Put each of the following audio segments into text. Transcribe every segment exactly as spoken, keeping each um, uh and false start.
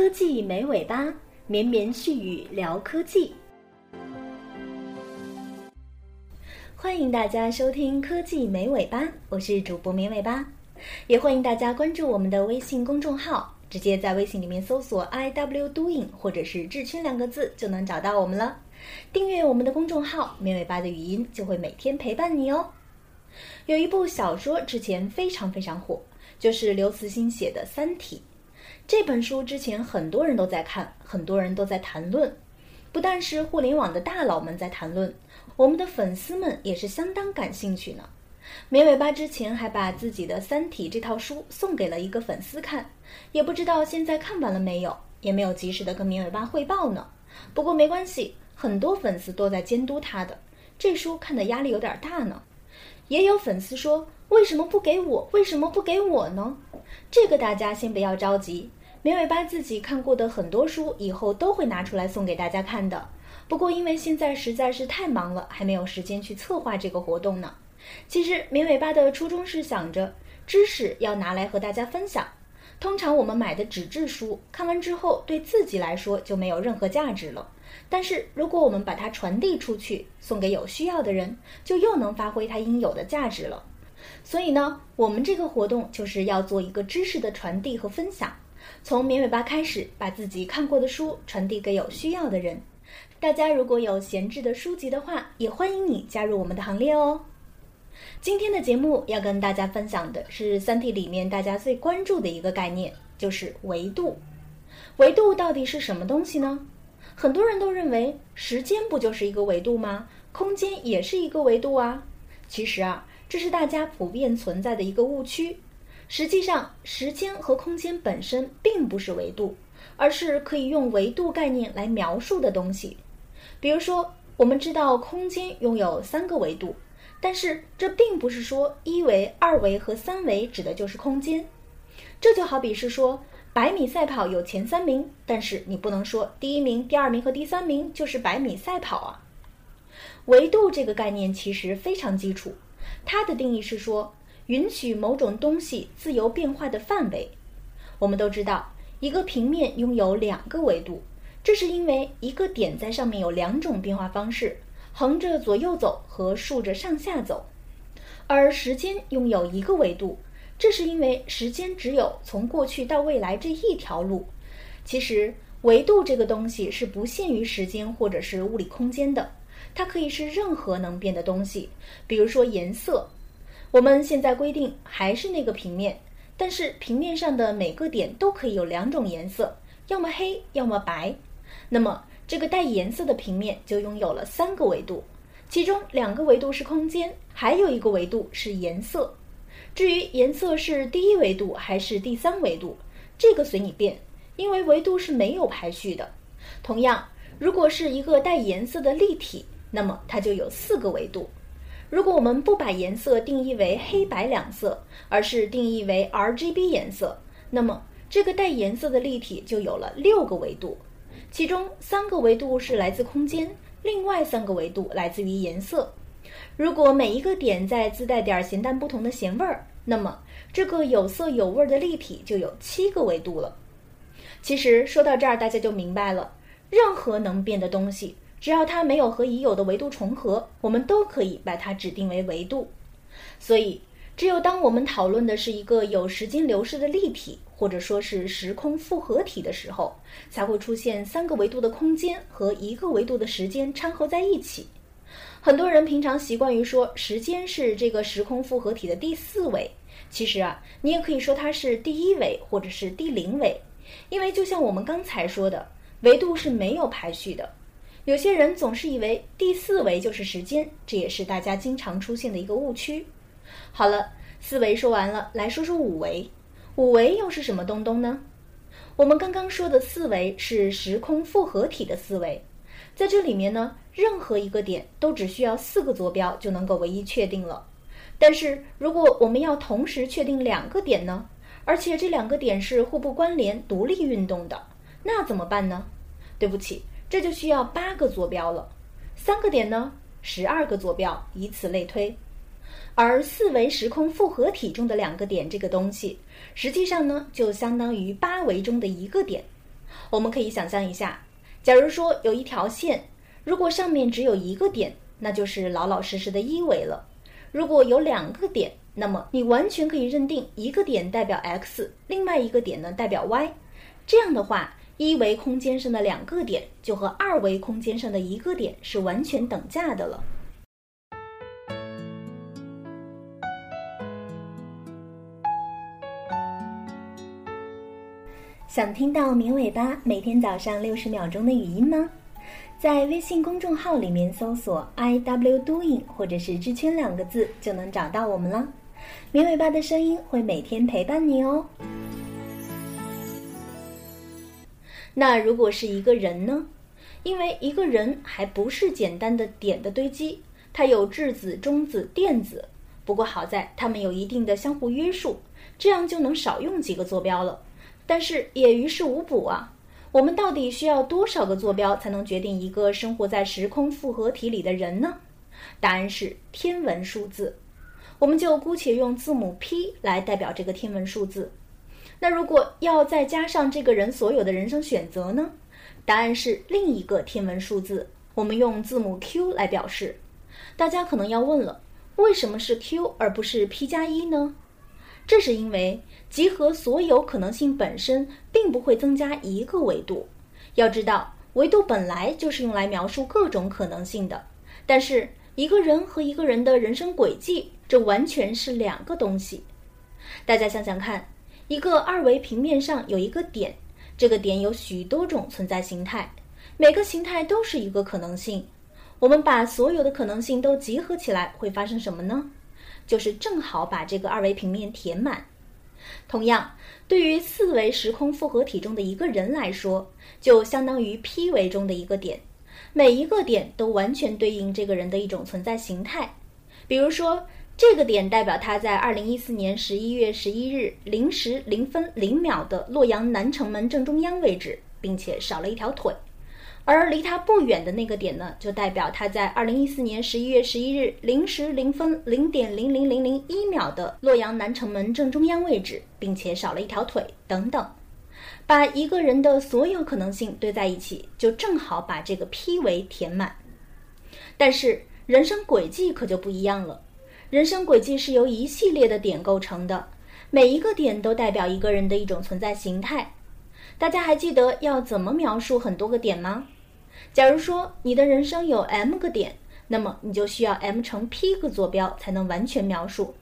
科技没尾巴，绵绵细语聊科技。欢迎大家收听《科技没尾巴》，我是主播绵尾巴，也欢迎大家关注我们的微信公众号，直接在微信里面搜索 iwdoing 或者是智圈两个字就能找到我们了。订阅我们的公众号，绵尾巴的语音就会每天陪伴你哦。有一部小说之前非常非常火，就是刘慈欣写的《三体》。这本书之前很多人都在看，很多人都在谈论，不但是互联网的大佬们在谈论，我们的粉丝们也是相当感兴趣呢。绵尾巴之前还把自己的《三体》这套书送给了一个粉丝看，也不知道现在看完了没有，也没有及时的跟绵尾巴汇报呢。不过没关系，很多粉丝都在监督他的，这书看的压力有点大呢。也有粉丝说，为什么不给我？为什么不给我呢？这个大家先不要着急，绵尾巴自己看过的很多书以后都会拿出来送给大家看的。不过因为现在实在是太忙了，还没有时间去策划这个活动呢。其实绵尾巴的初衷是想着，知识要拿来和大家分享。通常我们买的纸质书，看完之后对自己来说就没有任何价值了。但是如果我们把它传递出去，送给有需要的人，就又能发挥它应有的价值了。所以呢，我们这个活动就是要做一个知识的传递和分享，从绵尾巴开始，把自己看过的书传递给有需要的人。大家如果有闲置的书籍的话，也欢迎你加入我们的行列哦。今天的节目要跟大家分享的是《三体》里面大家最关注的一个概念，就是维度。维度到底是什么东西呢？很多人都认为时间不就是一个维度吗？空间也是一个维度啊。其实啊，这是大家普遍存在的一个误区。实际上，时间和空间本身并不是维度，而是可以用维度概念来描述的东西。比如说，我们知道空间拥有三个维度，但是这并不是说一维、二维和三维指的就是空间。这就好比是说，百米赛跑有前三名，但是你不能说第一名、第二名和第三名就是百米赛跑啊。维度这个概念其实非常基础，它的定义是说，允许某种东西自由变化的范围。我们都知道，一个平面拥有两个维度，这是因为一个点在上面有两种变化方式，横着左右走和竖着上下走。而时间拥有一个维度，这是因为时间只有从过去到未来这一条路。其实维度这个东西是不限于时间或者是物理空间的，它可以是任何能变的东西，比如说颜色。我们现在规定还是那个平面，但是平面上的每个点都可以有两种颜色，要么黑要么白。那么这个带颜色的平面就拥有了三个维度，其中两个维度是空间，还有一个维度是颜色。至于颜色是第一维度还是第三维度，这个随你便，因为维度是没有排序的。同样，如果是一个带颜色的立体，那么它就有四个维度。如果我们不把颜色定义为黑白两色，而是定义为 R G B 颜色，那么这个带颜色的立体就有了六个维度，其中三个维度是来自空间，另外三个维度来自于颜色。如果每一个点再自带点咸淡不同的咸味儿，那么这个有色有味的立体就有七个维度了。其实说到这儿，大家就明白了，任何能变的东西，只要它没有和已有的维度重合，我们都可以把它指定为维度。所以只有当我们讨论的是一个有时间流逝的立体，或者说是时空复合体的时候，才会出现三个维度的空间和一个维度的时间掺合在一起。很多人平常习惯于说时间是这个时空复合体的第四维，其实啊，你也可以说它是第一维或者是第零维，因为就像我们刚才说的，维度是没有排序的。有些人总是以为第四维就是时间，这也是大家经常出现的一个误区。好了，四维说完了，来说说五维。五维又是什么东东呢？我们刚刚说的四维是时空复合体的四维，在这里面呢，任何一个点都只需要四个坐标就能够唯一确定了。但是如果我们要同时确定两个点呢，而且这两个点是互不关联独立运动的，那怎么办呢？对不起，这就需要八个坐标了。三个点呢，十二个坐标，以此类推。而四维时空复合体中的两个点这个东西，实际上呢就相当于八维中的一个点。我们可以想象一下，假如说有一条线，如果上面只有一个点，那就是老老实实的一维了。如果有两个点，那么你完全可以认定一个点代表 x， 另外一个点呢代表 y。 这样的话，一维空间上的两个点就和二维空间上的一个点是完全等价的了。想听到绵尾巴每天早上六十秒钟的语音吗？在微信公众号里面搜索 iwdoing 或者是知圈两个字就能找到我们了。绵尾巴的声音会每天陪伴你哦。那如果是一个人呢？因为一个人还不是简单的点的堆积，它有质子、中子、电子，不过好在它们有一定的相互约束，这样就能少用几个坐标了。但是也于事无补啊。我们到底需要多少个坐标才能决定一个生活在时空复合体里的人呢？答案是天文数字。我们就姑且用字母 P 来代表这个天文数字。那如果要再加上这个人所有的人生选择呢？答案是另一个天文数字，我们用字母 Q 来表示。大家可能要问了，为什么是 Q 而不是 P 加一呢？这是因为集合所有可能性本身并不会增加一个维度。要知道，维度本来就是用来描述各种可能性的。但是一个人和一个人的人生轨迹，这完全是两个东西。大家想想看，一个二维平面上有一个点，这个点有许多种存在形态，每个形态都是一个可能性。我们把所有的可能性都集合起来，会发生什么呢？就是正好把这个二维平面填满。同样，对于四维时空复合体中的一个人来说，就相当于 P 维中的一个点，每一个点都完全对应这个人的一种存在形态。比如说，这个点代表他在二零一四年十一月十一日零时零分零秒的洛阳南城门正中央位置，并且少了一条腿。而离他不远的那个点呢，就代表他在二零一四年十一月十一日零时零分零点零零零零一秒的洛阳南城门正中央位置，并且少了一条腿等等。把一个人的所有可能性堆在一起，就正好把这个 P 维填满。但是人生轨迹可就不一样了，人生轨迹是由一系列的点构成的，每一个点都代表一个人的一种存在形态。大家还记得要怎么描述很多个点吗？假如说你的人生有 m 个点，那么你就需要 m 乘 p 个坐标才能完全描述。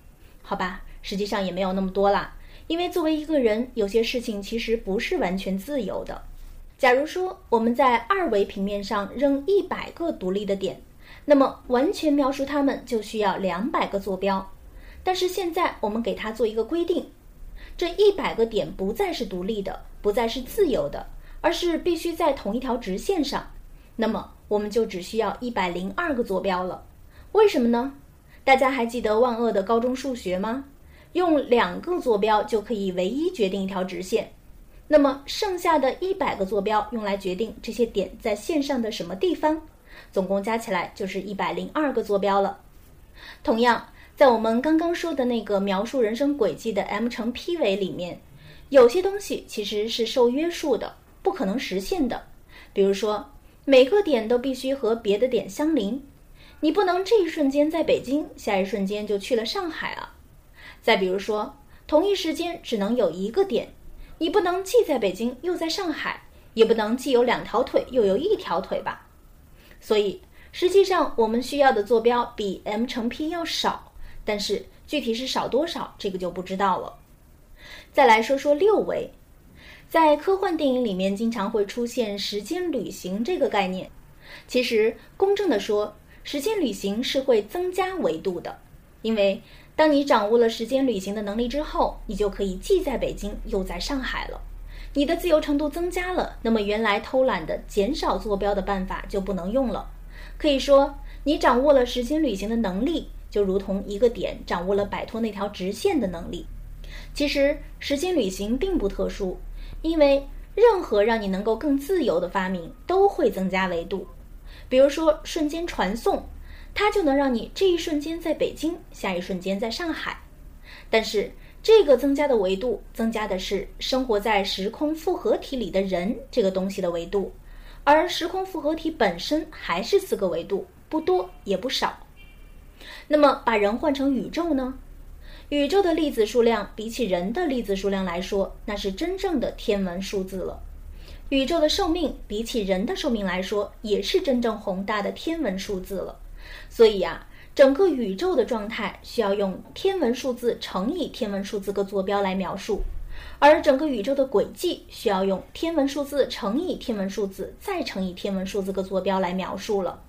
好吧，实际上也没有那么多啦，因为作为一个人，有些事情其实不是完全自由的。假如说我们在二维平面上扔一百个独立的点，那么完全描述它们就需要两百个坐标。但是现在我们给它做一个规定，这一百个点不再是独立的，不再是自由的，而是必须在同一条直线上，那么我们就只需要一百零二个坐标了。为什么呢？大家还记得万恶的高中数学吗？用两个坐标就可以唯一决定一条直线，那么剩下的一百个坐标用来决定这些点在线上的什么地方，总共加起来就是一百零二个坐标了。同样，在我们刚刚说的那个描述人生轨迹的 m 乘 p 维里面，有些东西其实是受约束的，不可能实现的。比如说，每个点都必须和别的点相邻，你不能这一瞬间在北京，下一瞬间就去了上海啊。再比如说，同一时间只能有一个点，你不能既在北京又在上海，也不能既有两条腿又有一条腿吧。所以实际上我们需要的坐标比 m 乘 p 要少，但是具体是少多少，这个就不知道了。再来说说六维，在科幻电影里面经常会出现时间旅行这个概念。其实公正的说，时间旅行是会增加维度的，因为当你掌握了时间旅行的能力之后，你就可以既在北京又在上海了，你的自由程度增加了，那么原来偷懒的减少坐标的办法就不能用了。可以说，你掌握了时间旅行的能力，就如同一个点掌握了摆脱那条直线的能力。其实时间旅行并不特殊，因为任何让你能够更自由的发明都会增加维度。比如说瞬间传送，它就能让你这一瞬间在北京，下一瞬间在上海。但是这个增加的维度增加的是生活在时空复合体里的人这个东西的维度，而时空复合体本身还是四个维度，不多也不少。那么把人换成宇宙呢？宇宙的粒子数量比起人的粒子数量来说，那是真正的天文数字了。宇宙的寿命比起人的寿命来说，也是真正宏大的天文数字了。所以啊，整个宇宙的状态需要用天文数字乘以天文数字个坐标来描述，而整个宇宙的轨迹需要用天文数字乘以天文数字再乘以天文数字个坐标来描述了。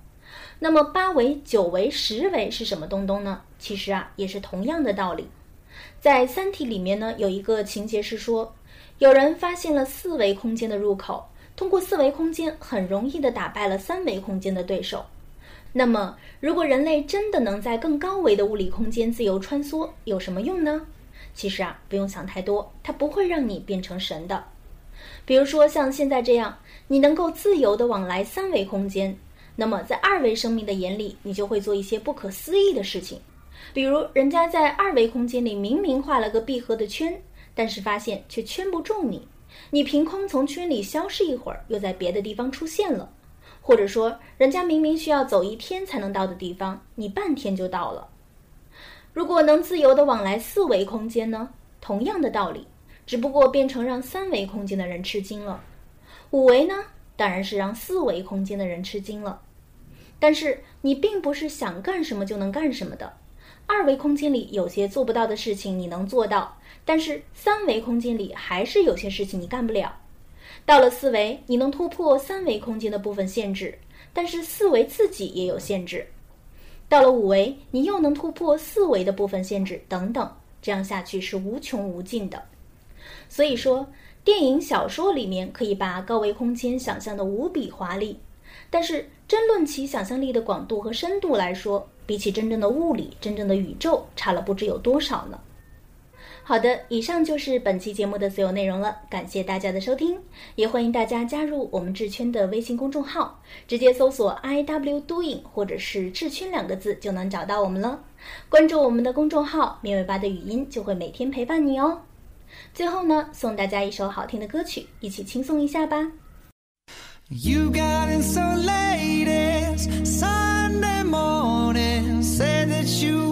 那么八维、九维、十维是什么东东呢？其实啊，也是同样的道理。在《三体》里面呢，有一个情节是说，有人发现了四维空间的入口，通过四维空间很容易的打败了三维空间的对手。那么如果人类真的能在更高维的物理空间自由穿梭，有什么用呢？其实啊，不用想太多，它不会让你变成神的。比如说像现在这样，你能够自由地往来三维空间，那么在二维生命的眼里，你就会做一些不可思议的事情。比如人家在二维空间里明明画了个闭合的圈，但是发现却圈不住你，你凭空从圈里消失一会儿，又在别的地方出现了。或者说人家明明需要走一天才能到的地方，你半天就到了。如果能自由地往来四维空间呢？同样的道理，只不过变成让三维空间的人吃惊了。五维呢，当然是让四维空间的人吃惊了。但是你并不是想干什么就能干什么的，二维空间里有些做不到的事情你能做到，但是三维空间里还是有些事情你干不了。到了四维，你能突破三维空间的部分限制，但是四维自己也有限制。到了五维，你又能突破四维的部分限制等等，这样下去是无穷无尽的。所以说电影小说里面可以把高维空间想象的无比华丽，但是真论其想象力的广度和深度来说，比起真正的物理、真正的宇宙差了不知有多少呢。好的，以上就是本期节目的所有内容了，感谢大家的收听，也欢迎大家加入我们智圈的微信公众号，直接搜索 I W doing 或者是智圈两个字就能找到我们了。关注我们的公众号，面尾巴的语音就会每天陪伴你哦。最后呢，送大家一首好听的歌曲，一起轻松一下吧。 You got in so late as Sunday morning, said that you